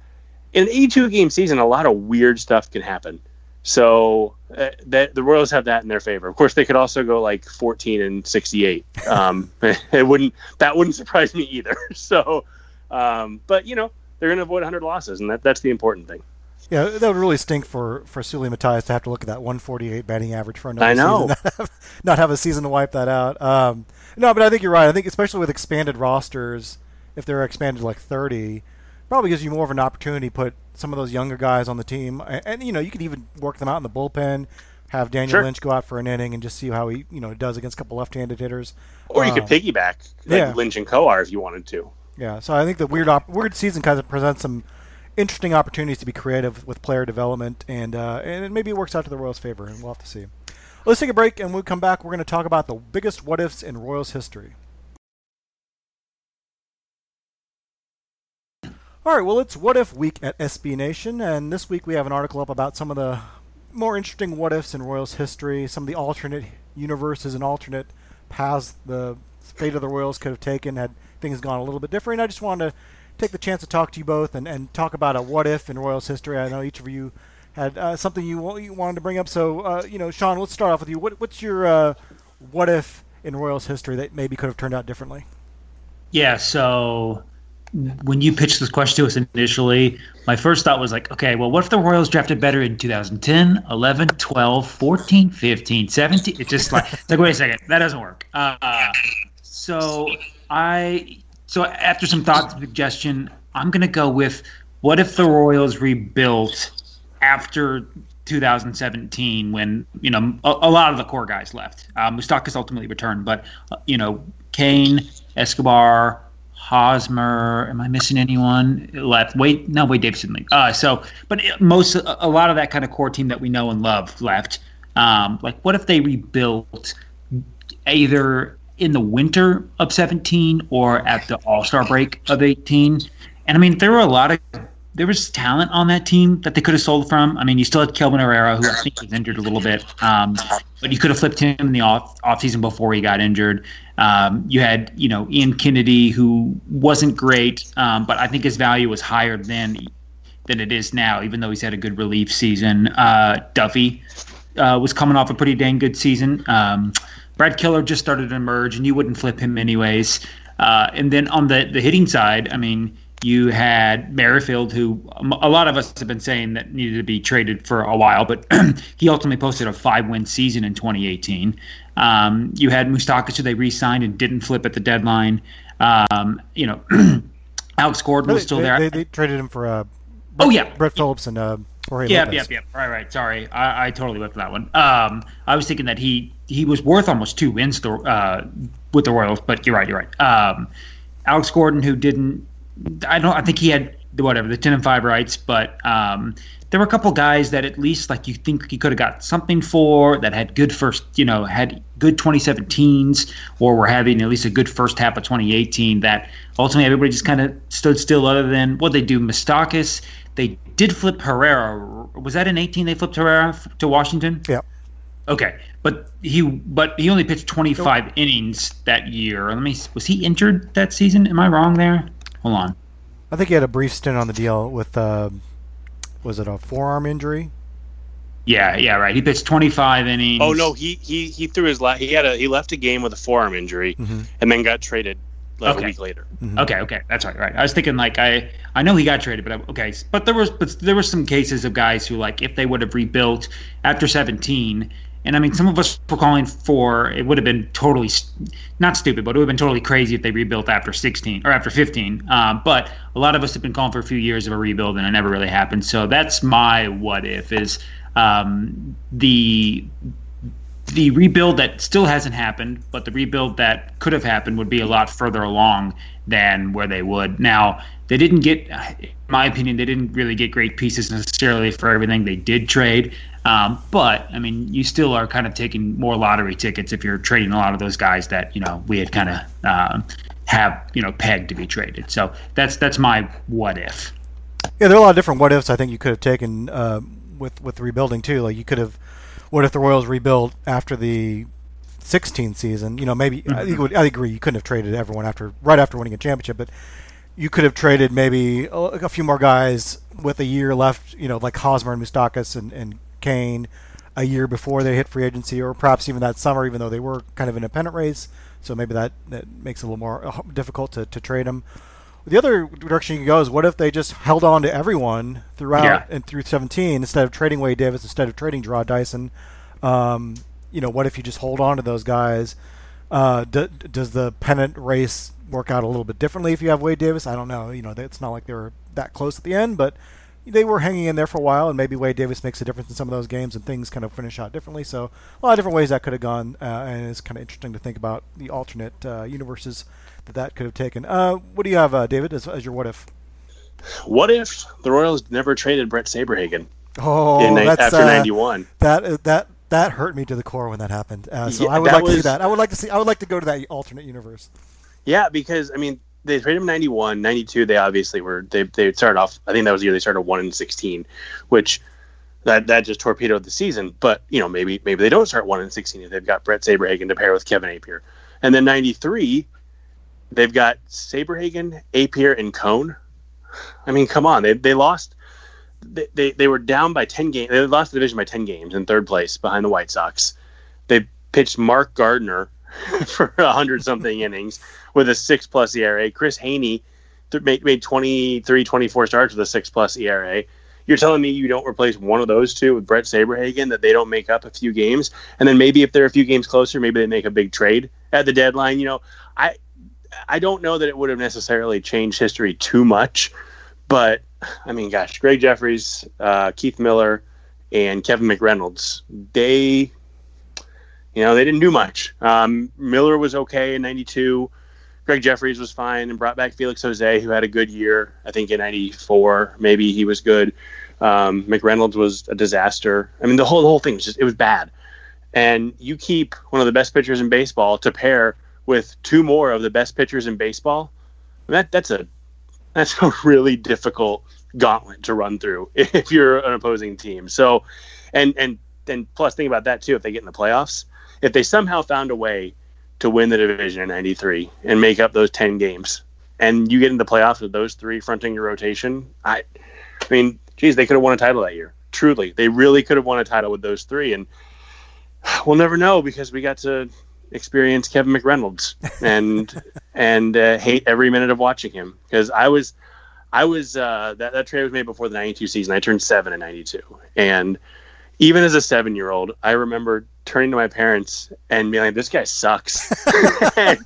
in an eighty-two game season, a lot of weird stuff can happen. So uh, that the Royals have that in their favor. Of course, they could also go like fourteen and sixty-eight. Um, it wouldn't that wouldn't surprise me either. So, um, but you know, they're going to avoid one hundred losses, and that that's the important thing. Yeah, that would really stink for, for Sully Matias to have to look at that one forty-eight batting average for another I know. season, not have, not have a season to wipe that out. Um, no, but I think you're right. I think especially with expanded rosters, if they're expanded like thirty, probably gives you more of an opportunity to put some of those younger guys on the team. And, and you know, you could even work them out in the bullpen, have Daniel sure. Lynch go out for an inning and just see how he you know does against a couple left-handed hitters. Or you um, could piggyback like yeah. Lynch and Coar if you wanted to. Yeah, so I think the weird op- weird season kind of presents some interesting opportunities to be creative with player development, and uh, and maybe it works out to the Royals' favor, and we'll have to see. Let's take a break, and when we come back, we're going to talk about the biggest what-ifs in Royals history. All right, well, it's What If Week at S B Nation, and this week we have an article up about some of the more interesting what-ifs in Royals history, some of the alternate universes and alternate paths the fate of the Royals could have taken had things gone a little bit different. I just wanted to take the chance to talk to you both and, and talk about a what if in Royals history. I know each of you had uh, something you, you wanted to bring up. So, uh, you know, Sean, let's start off with you. What, what's your uh, what if in Royals history that maybe could have turned out differently? Yeah, so when you pitched this question to us initially, my first thought was like, okay, well, what if the Royals drafted better in two thousand ten, eleven, twelve, fourteen, fifteen, seventeen? It's just like, it's like, wait a second, that doesn't work. Uh, so I... So after some thought and suggestion, I'm going to go with what if the Royals rebuilt after two thousand seventeen when, you know, a, a lot of the core guys left. Um, Moustakas ultimately returned, but, uh, you know, Kane, Escobar, Hosmer, am I missing anyone? Left. Wait, no, Wade Davidson leave. Uh, so, but it, most, a, a lot of that kind of core team that we know and love left. Um, like, what if they rebuilt either in the winter of seventeen or at the All-Star break of eighteen. And I mean, there were a lot of, there was talent on that team that they could have sold from. I mean, you still had Kelvin Herrera, who I think was injured a little bit, um, but you could have flipped him in the off offseason before he got injured. Um, you had, you know, Ian Kennedy, who wasn't great, um, but I think his value was higher then than it is now, even though he's had a good relief season. Uh, Duffy uh, was coming off a pretty dang good season. Um, Brad Keller just started to emerge, and you wouldn't flip him anyways. Uh, and then on the, the hitting side, I mean, you had Merrifield, who a lot of us have been saying that needed to be traded for a while, but he ultimately posted a five-win season in twenty eighteen. Um, you had Moustakas, who they re-signed and didn't flip at the deadline. Um, you know, Alex Gordon was still they, there. They, they traded him for uh, Brett, oh, yeah. Brett Phillips and uh, Jorge yeah, Lopez. Yep, yep, yep. Right, right. Sorry. I, I totally went for that one. Um, I was thinking that he... He was worth almost two wins the, uh, with the Royals, but you're right, you're right. Um, Alex Gordon, who didn't, I don't, I think he had whatever, the ten and five rights. But um, there were a couple guys that at least like you think you could have got something for, that had good first, you know, had good twenty seventeens or were having at least a good first half of twenty eighteen that ultimately everybody just kind of stood still other than what they do. Moustakas, they did flip Herrera. Was that in eighteen they flipped Herrera to Washington? Yeah. Okay, but he but he only pitched twenty-five innings that year. Let me was he injured that season? Am I wrong there? Hold on. I think he had a brief stint on the deal with, uh, was it a forearm injury? Yeah, yeah, right. He pitched twenty-five innings. Oh no, he he, he threw his la- he had a he left a game with a forearm injury mm-hmm. and then got traded like okay. a week later. Mm-hmm. Okay, okay, that's right, right. I was thinking like I I know he got traded, but I, okay, but there was but there were some cases of guys who like if they would have rebuilt after seventeen. And, I mean, some of us were calling for – it would have been totally – not stupid, but it would have been totally crazy if they rebuilt after sixteen or after fifteen. Um, but a lot of us have been calling for a few years of a rebuild, and it never really happened. So that's my what if is um, the the rebuild that still hasn't happened, but the rebuild that could have happened would be a lot further along than where they would. Now, they didn't get – in my opinion, they didn't really get great pieces necessarily for everything they did trade. Um, but, I mean, you still are kind of taking more lottery tickets if you're trading a lot of those guys that, you know, we had kind of um, have, you know, pegged to be traded. So that's that's my what if. Yeah, there are a lot of different what ifs I think you could have taken uh, with, with rebuilding, too. Like you could have – what if the Royals rebuilt after the sixteenth season? You know, maybe mm-hmm. – I think it would, I agree you couldn't have traded everyone after right after winning a championship. But you could have traded maybe a, a few more guys with a year left, you know, like Hosmer and Moustakas and, and – Kane a year before they hit free agency, or perhaps even that summer, even though they were kind of in a pennant race. So maybe that, that makes it a little more difficult to, to trade them. The other direction you can go is what if they just held on to everyone throughout yeah. and through seventeen instead of trading Wade Davis, instead of trading Gerard Dyson? Um, you know, what if you just hold on to those guys? Uh, d- does the pennant race work out a little bit differently if you have Wade Davis? I don't know. You know, it's not like they were that close at the end, but they were hanging in there for a while, and maybe Wade Davis makes a difference in some of those games, and things kind of finish out differently. So a lot of different ways that could have gone, uh, and it's kind of interesting to think about the alternate uh, universes that that could have taken. Uh, what do you have, uh, David, as, as your what if? What if the Royals never traded Brent Saberhagen oh, in, that's, after uh, ninety-one? That that that hurt me to the core when that happened. Uh, so yeah, I would like was... to do that. I would like to see. I would like to go to that alternate universe. Yeah, because I mean. They traded him ninety-one, ninety-two. They obviously were. They they started off. I think that was the year they started one and sixteen, which that that just torpedoed the season. But you know maybe maybe they don't start one and sixteen if they've got Brent Saberhagen to pair with Kevin Apier, and then ninety-three, they've got Saberhagen, Apier, and Cone. I mean, come on, they they lost. They they, they were down by ten games. They lost the division by ten games in third place behind the White Sox. They pitched Mark Gardner for a hundred something innings with a six plus E R A. Chris Haney th- made, made twenty-three, twenty-four starts with a six plus E R A. You're telling me you don't replace one of those two with Brent Saberhagen, that they don't make up a few games? And then maybe if they're a few games closer, maybe they make a big trade at the deadline. You know, I, I don't know that it would have necessarily changed history too much, but I mean, gosh, Greg Jeffries, uh, Keith Miller, and Kevin McReynolds, they, you know, they didn't do much. Um, Miller was okay in ninety-two. Greg Jeffries was fine and brought back Felix Jose, who had a good year. I think in ninety-four, maybe he was good. Um, McReynolds was a disaster. I mean, the whole the whole thing was just, it was bad. And you keep one of the best pitchers in baseball to pair with two more of the best pitchers in baseball. That that's a that's a really difficult gauntlet to run through if you're an opposing team. So, and and and plus think about that too. If they get in the playoffs. If they somehow found a way to win the division in ninety-three and make up those ten games, and you get into the playoffs with those three fronting your rotation, I, I mean, geez, they could have won a title that year. Truly, they really could have won a title with those three, and we'll never know because we got to experience Kevin McReynolds and and uh, hate every minute of watching him because I was, I was uh, that that trade was made before the ninety-two season. I turned seven in ninety-two, and even as a seven-year-old, I remember turning to my parents and being like, "This guy sucks," and,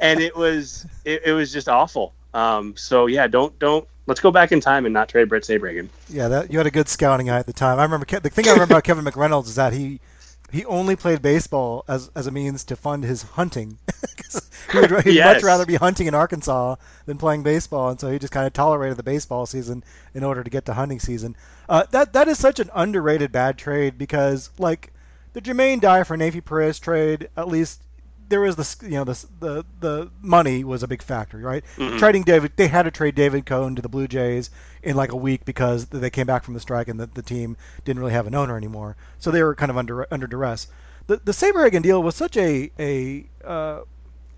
and it was it, it was just awful. Um, so yeah, don't don't let's go back in time and not trade Brent Saberhagen. Yeah, that, you had a good scouting eye at the time. I remember the thing I remember about Kevin McReynolds is that he he only played baseball as as a means to fund his hunting. He would he'd yes. much rather be hunting in Arkansas than playing baseball, and so he just kind of tolerated the baseball season in order to get to hunting season. Uh, that that is such an underrated bad trade because, like, the Jermaine Dye for Navy Perez trade, at least there was the you know the the, the money was a big factor, right? Mm-hmm. Trading David, they had to trade David Cone to the Blue Jays in like a week because they came back from the strike and the, the team didn't really have an owner anymore, so they were kind of under under duress. The the Saberhagen deal was such a a uh,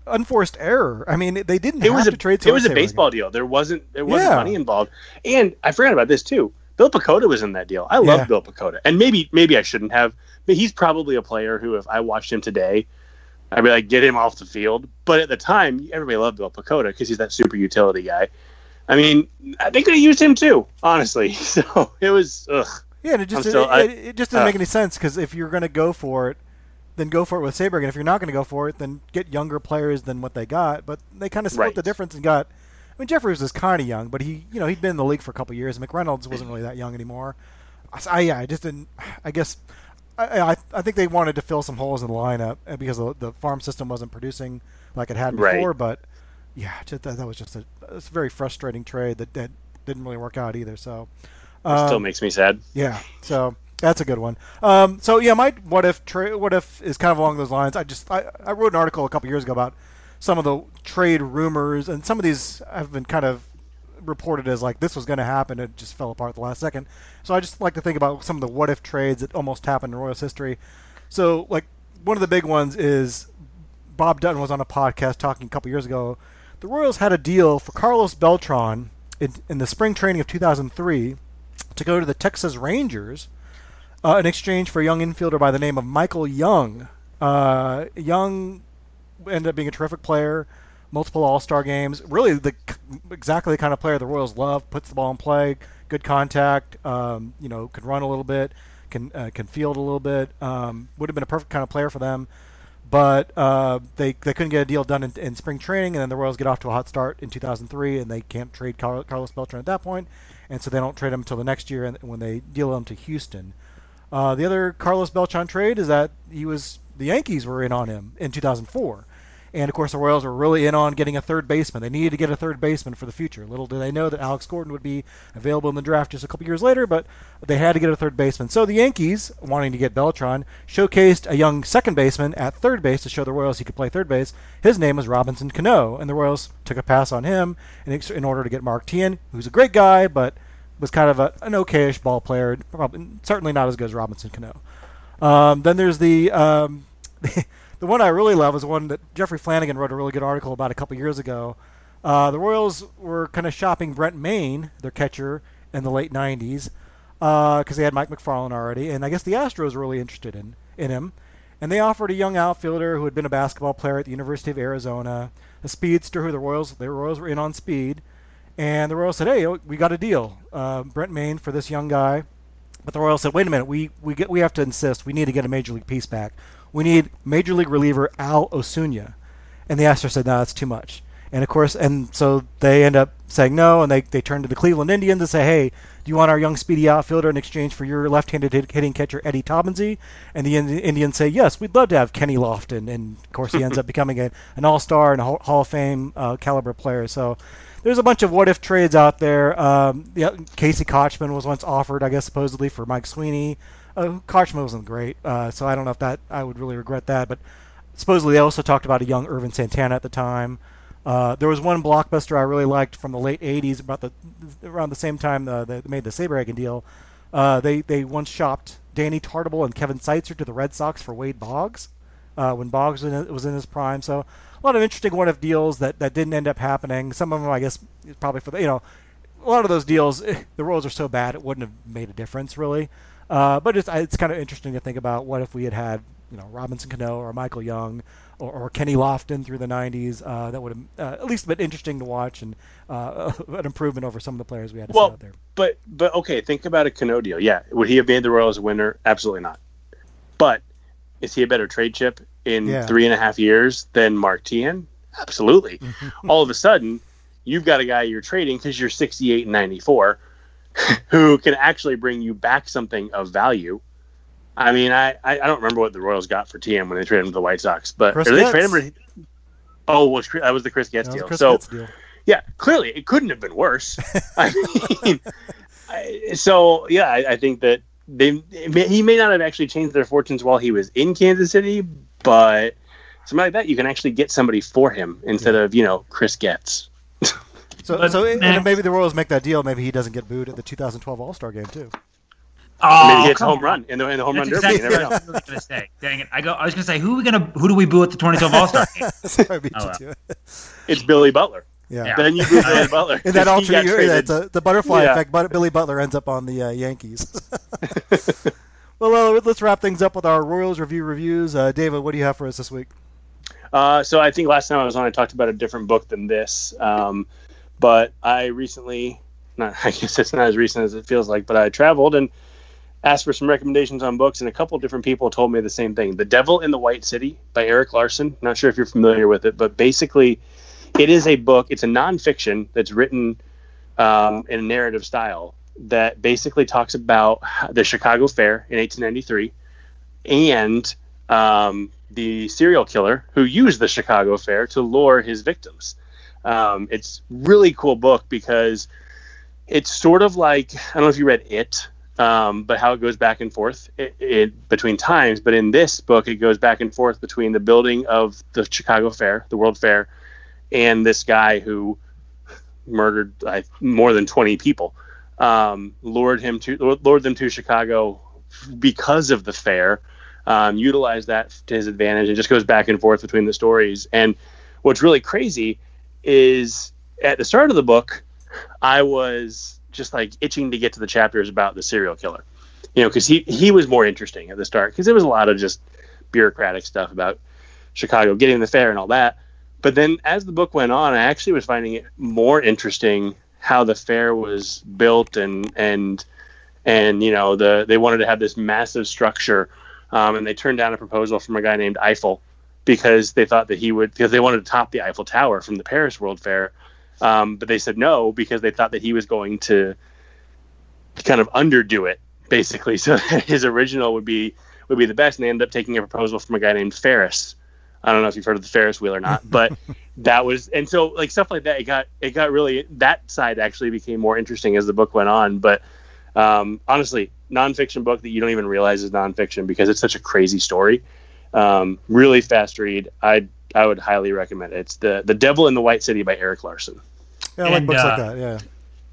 unforced error. I mean, they didn't it have was a, to trade. It was a baseball deal. There wasn't there wasn't yeah. money involved, and I forgot about this too. Bill Pecota was in that deal. I love yeah. Bill Pecota, and maybe maybe I shouldn't have. But he's probably a player who, if I watched him today, I'd be like, get him off the field. But at the time, everybody loved Bill Pecota because he's that super utility guy. I mean, they could have used him too, honestly. So it was ugh. Yeah, and it just still, it, I, it just didn't uh, make any sense because if you're going to go for it, then go for it with Saberhagen. And if you're not going to go for it, then get younger players than what they got. But they kind of split right. the difference and got. I mean, Jeffries was kind of young, but he, you know, he'd been in the league for a couple of years. McReynolds wasn't really that young anymore. I, yeah, I just didn't. I guess I, I, I think they wanted to fill some holes in the lineup because the, the farm system wasn't producing like it had before. Right. But yeah, just, that, that was just a, a very frustrating trade that, that didn't really work out either. So um, it still makes me sad. Yeah. So. That's a good one. Um, so yeah, my what if tra- what if is kind of along those lines. I just I, I wrote an article a couple years ago about some of the trade rumors, and some of these have been kind of reported as like this was going to happen. It just fell apart at the last second. So I just like to think about some of the what if trades that almost happened in Royals history. So like one of the big ones is Bob Dutton was on a podcast talking a couple years ago. The Royals had a deal for Carlos Beltran in, in the spring training of two thousand three to go to the Texas Rangers. Uh, in exchange for a young infielder by the name of Michael Young. Uh, Young ended up being a terrific player, multiple All-Star games, really the exactly the kind of player the Royals love, puts the ball in play, good contact, um, you know, could run a little bit, can uh, can field a little bit, um, would have been a perfect kind of player for them. But uh, they they couldn't get a deal done in, in spring training, and then the Royals get off to a hot start in two thousand three, and they can't trade Car- Carlos Beltran at that point, and so they don't trade him until the next year and when they deal him to Houston. Uh, the other Carlos Beltran trade is that he was the Yankees were in on him in two thousand four. And, of course, the Royals were really in on getting a third baseman. They needed to get a third baseman for the future. Little did they know that Alex Gordon would be available in the draft just a couple years later, but they had to get a third baseman. So the Yankees, wanting to get Beltran, showcased a young second baseman at third base to show the Royals he could play third base. His name was Robinson Cano, and the Royals took a pass on him in order to get Mark Tien, who's a great guy, but was kind of a, an okayish ball player, probably certainly not as good as Robinson Cano. Um, then there's the um, the one I really love is one that Jeffrey Flanagan wrote a really good article about a couple years ago. Uh, the Royals were kind of shopping Brent Mayne, their catcher, in the late nineties because uh, they had Mike McFarlane already, and I guess the Astros were really interested in, in him. And they offered a young outfielder who had been a basketball player at the University of Arizona, a speedster who the Royals the Royals were in on speed. And the Royals said, "Hey, we got a deal, uh, Brent Mayne for this young guy." But the Royals said, "Wait a minute, we we get we have to insist. We need to get a major league piece back. We need major league reliever Al Osuna." And the Astros said, "No, that's too much." And of course, and so they end up saying no, and they they turn to the Cleveland Indians and say, "Hey, do you want our young speedy outfielder in exchange for your left-handed hitting catcher Eddie Taubensee?" And the Indians say, "Yes, we'd love to have Kenny Lofton." And of course, he ends up becoming a, an All-Star and a Hall of Fame uh, caliber player. So. There's a bunch of what-if trades out there. Um, yeah, Casey Kochman was once offered, I guess, supposedly for Mike Sweeney. Uh, Kochman wasn't great, uh, so I don't know if that I would really regret that. But supposedly they also talked about a young Irvin Santana at the time. Uh, there was one blockbuster I really liked from the late eighties, about the around the same time uh, they made the Saberhagen deal. Uh, they they once shopped Danny Tartable and Kevin Seitzer to the Red Sox for Wade Boggs uh, when Boggs was in his prime. So. A lot of interesting one-off deals that, that didn't end up happening. Some of them, I guess, probably for the, you know, a lot of those deals, the Royals are so bad it wouldn't have made a difference, really. Uh, but it's, it's kind of interesting to think about what if we had had, you know, Robinson Cano or Michael Young or, or Kenny Lofton through the nineties. Uh, that would have uh, at least been interesting to watch and uh, an improvement over some of the players we had to well, see out there. But, but, okay, think about a Cano deal. Yeah, would he have made the Royals a winner? Absolutely not. But is he a better trade chip in yeah. three and a half years than Mark Tien? Absolutely. All of a sudden, you've got a guy you're trading because you're sixty-eight and ninety-four who can actually bring you back something of value. I mean, I, I don't remember what the Royals got for Tien when they traded him to the White Sox, but Chris or they traded him. Oh, was that was the Chris Getz deal. Chris so, Getz deal. Yeah, clearly it couldn't have been worse. I mean, I, so yeah, I, I think that they he may not have actually changed their fortunes while he was in Kansas City, but something like that, you can actually get somebody for him instead yeah. of, you know, Chris Getz. So, so it, and maybe the Royals make that deal. Maybe he doesn't get booed at the two thousand twelve All-Star Game too. Oh, maybe he gets home on. run in the in the home That's run exactly derby. That's what I was gonna say. Dang it! I go. I was gonna say who are we gonna who do we boo at the twenty twelve All-Star Game? Sorry, oh, well. It. It's Billy Butler. Yeah. yeah. Then you boo Billy Butler. In that alternate year, yeah, it's a, the butterfly yeah. effect. But Billy Butler ends up on the uh, Yankees. Well, uh, let's wrap things up with our Royals review reviews. Uh, David, what do you have for us this week? Uh, so I think last time I was on, I talked about a different book than this. Um, but I recently, not I guess it's not as recent as it feels like, but I traveled and asked for some recommendations on books, and a couple different people told me the same thing. The Devil in the White City by Eric Larson. Not sure if you're familiar with it, but basically it is a book. It's a nonfiction that's written um, in a narrative style that basically talks about the Chicago Fair in eighteen ninety-three and um, the serial killer who used the Chicago Fair to lure his victims. Um, it's really cool book because it's sort of like, I don't know if you read It, um, but how it goes back and forth it, it, between times. But in this book, it goes back and forth between the building of the Chicago Fair, the World Fair, and this guy who murdered like, more than twenty people, um, lured him to lured them to Chicago because of the fair, um, utilized that to his advantage. It just goes back and forth between the stories. And what's really crazy is at the start of the book, I was just like itching to get to the chapters about the serial killer, you know, because he, he was more interesting at the start because there was a lot of just bureaucratic stuff about Chicago getting the fair and all that. But then as the book went on, I actually was finding it more interesting how the fair was built and, and, and, you know, the, they wanted to have this massive structure. Um, and they turned down a proposal from a guy named Eiffel because they thought that he would, because they wanted to top the Eiffel Tower from the Paris World Fair. Um, but they said no because they thought that he was going to kind of underdo it, basically. So his original would be would be the best, and they ended up taking a proposal from a guy named Ferris. I don't know if you've heard of the Ferris wheel or not, but that was and so like stuff like that. It got it got really that side actually became more interesting as the book went on. But um, honestly, nonfiction book that you don't even realize is nonfiction because it's such a crazy story. Um, really fast read. I. I would highly recommend it. It's the, the Devil in the White City by Eric Larson. Yeah, I like and, books uh, like that. Yeah,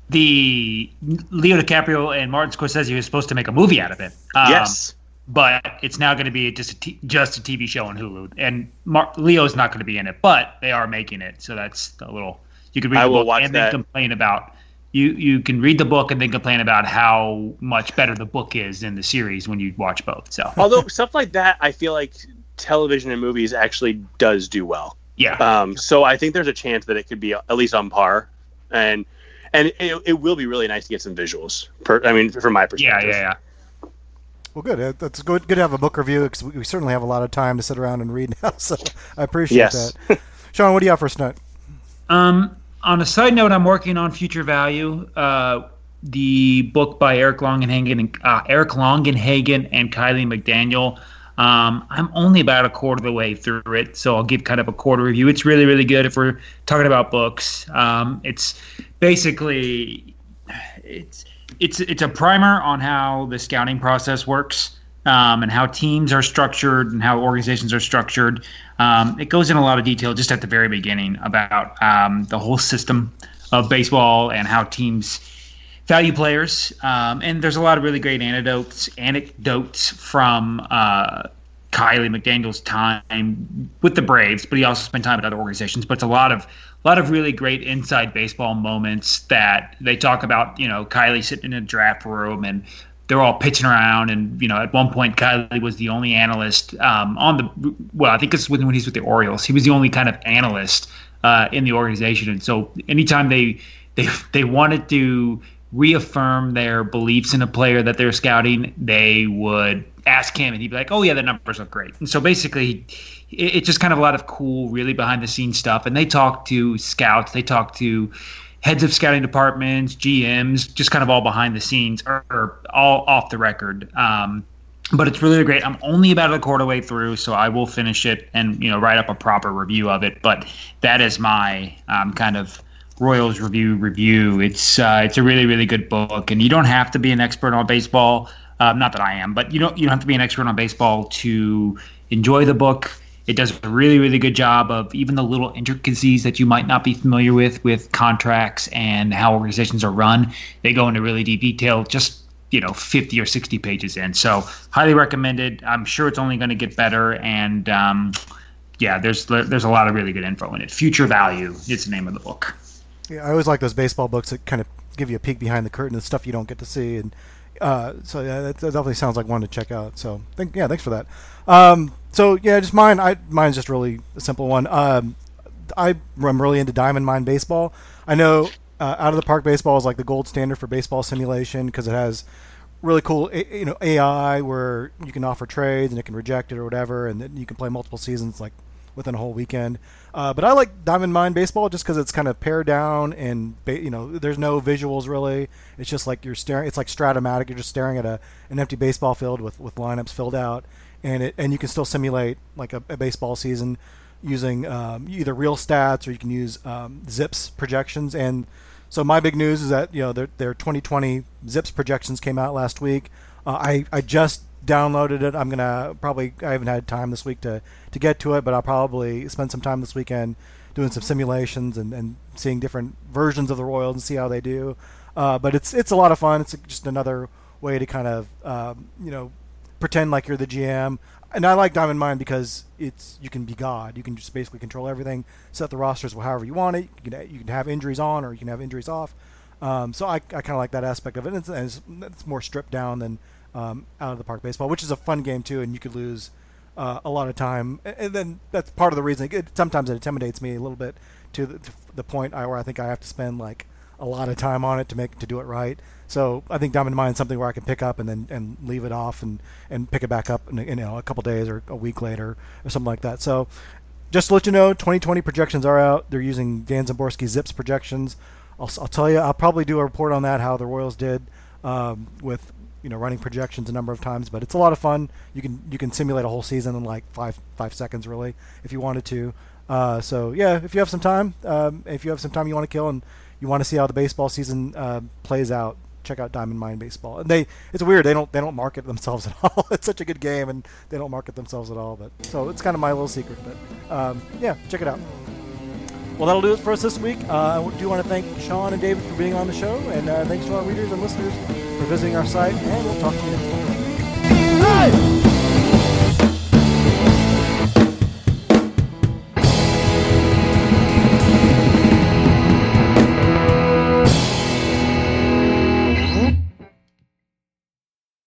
the Leo DiCaprio and Martin Scorsese was supposed to make a movie out of it. Um, yes, but it's now going to be just a t- just a T V show on Hulu, and Mar- Leo's not going to be in it, but they are making it, so that's a little. You could read I the book and that. then complain about you. You can read the book and then complain about how much better the book is than the series when you watch both. So, although stuff like that, I feel like television and movies actually does do well. Yeah. Um, so I think there's a chance that it could be at least on par, and and it, it will be really nice to get some visuals. Per, I mean, from my perspective. Yeah, yeah, yeah. Well, good. That's good. Good to have a book review because we certainly have a lot of time to sit around and read now. So I appreciate yes. that. Sean, what do you have for us tonight? Um, on a side note, I'm working on Future Value, uh, the book by Eric Longenhagen and uh, Eric Longenhagen and Kylie McDaniel. Um, I'm only about a quarter of the way through it, so I'll give kind of a quarter review. It's really, really good if we're talking about books. Um, it's basically it's it's it's a primer on how the scouting process works, um, and how teams are structured and how organizations are structured. Um, it goes in a lot of detail just at the very beginning about um, the whole system of baseball and how teams value players, um, and there's a lot of really great anecdotes, anecdotes from uh, Kylie McDaniel's time with the Braves, but he also spent time at other organizations. But it's a lot of, a lot of really great inside baseball moments that they talk about. You know, Kylie sitting in a draft room and they're all pitching around, and you know, at one point Kylie was the only analyst um, on the. Well, I think it's when he's with the Orioles, he was the only kind of analyst uh, in the organization, and so anytime they they they wanted to reaffirm their beliefs in a player that they're scouting, they would ask him and he'd be like, oh yeah, the numbers look great. And so basically it's it just kind of a lot of cool, really behind the scenes stuff. And they talk to scouts, they talk to heads of scouting departments, G Ms, just kind of all behind the scenes or, or all off the record. Um, But it's really great. I'm only about a quarter way through, so I will finish it and, you know, write up a proper review of it. But that is my um, kind of Royals Review review. It's uh, it's a really, really good book, and you don't have to be an expert on baseball. Um, not that I am, but you don't you don't have to be an expert on baseball to enjoy the book. It does a really, really good job of even the little intricacies that you might not be familiar with, with contracts and how organizations are run. They go into really deep detail, just, you know, fifty or sixty pages in. So highly recommended. I'm sure it's only going to get better. And um, yeah, there's there's a lot of really good info in it. Future Value is the name of the book. Yeah, I always like those baseball books that kind of give you a peek behind the curtain and stuff you don't get to see. And uh, so yeah, that definitely sounds like one to check out. So think, yeah, thanks for that. Um, so yeah, just mine. I mine's just really a simple one. Um, I, I'm really into Diamond Mine Baseball. I know. Uh, Out of the Park Baseball is like the gold standard for baseball simulation because it has really cool, you know, A I where you can offer trades and it can reject it or whatever, and then you can play multiple seasons like within a whole weekend. Uh, but I like Diamond Mine Baseball just because it's kind of pared down and, you know, there's no visuals really. It's just like you're staring. It's like Stratomatic. You're just staring at a an empty baseball field with, with lineups filled out, and it and you can still simulate like a, a baseball season using um, either real stats or you can use um, Zips projections. And so my big news is that, you know, their, their twenty twenty Zips projections came out last week. Uh, I, I just downloaded it. I'm going to probably, I haven't had time this week to, to get to it, but I'll probably spend some time this weekend doing some simulations and, and seeing different versions of the Royals and see how they do. Uh, but it's, it's a lot of fun. It's just another way to kind of, um, you know, pretend like you're the G M. And I like Diamond Mine because it's you can be God. You can just basically control everything, set the rosters however you want it. You can, you can have injuries on or you can have injuries off. Um, so I, I kind of like that aspect of it. And it's, and it's, it's more stripped down than um, Out of the Park Baseball, which is a fun game too, and you could lose uh, a lot of time. And, and then that's part of the reason. It, sometimes it intimidates me a little bit to the, to the point where I think I have to spend like a lot of time on it to make to do it right. So I think Diamond Mine is something where I can pick up and then and leave it off and, and pick it back up in, you know, a couple days or a week later or something like that. So just to let you know, twenty twenty projections are out. They're using Dan Zimborski Zips projections. I'll, I'll tell you, I'll probably do a report on that, how the Royals did um, with, you know, running projections a number of times. But it's a lot of fun. You can you can simulate a whole season in like five five seconds really if you wanted to. Uh, so yeah, if you have some time, um, if you have some time you want to kill and you want to see how the baseball season uh, plays out, check out Diamond Mine Baseball. And they it's weird, they don't they don't market themselves at all. It's such a good game and they don't market themselves at all, but so it's kind of my little secret, but um yeah, check it out. Well, that'll do it for us this week. uh, I do want to thank Sean and David for being on the show, and uh, thanks to our readers and listeners for visiting our site, and we'll talk to you next time.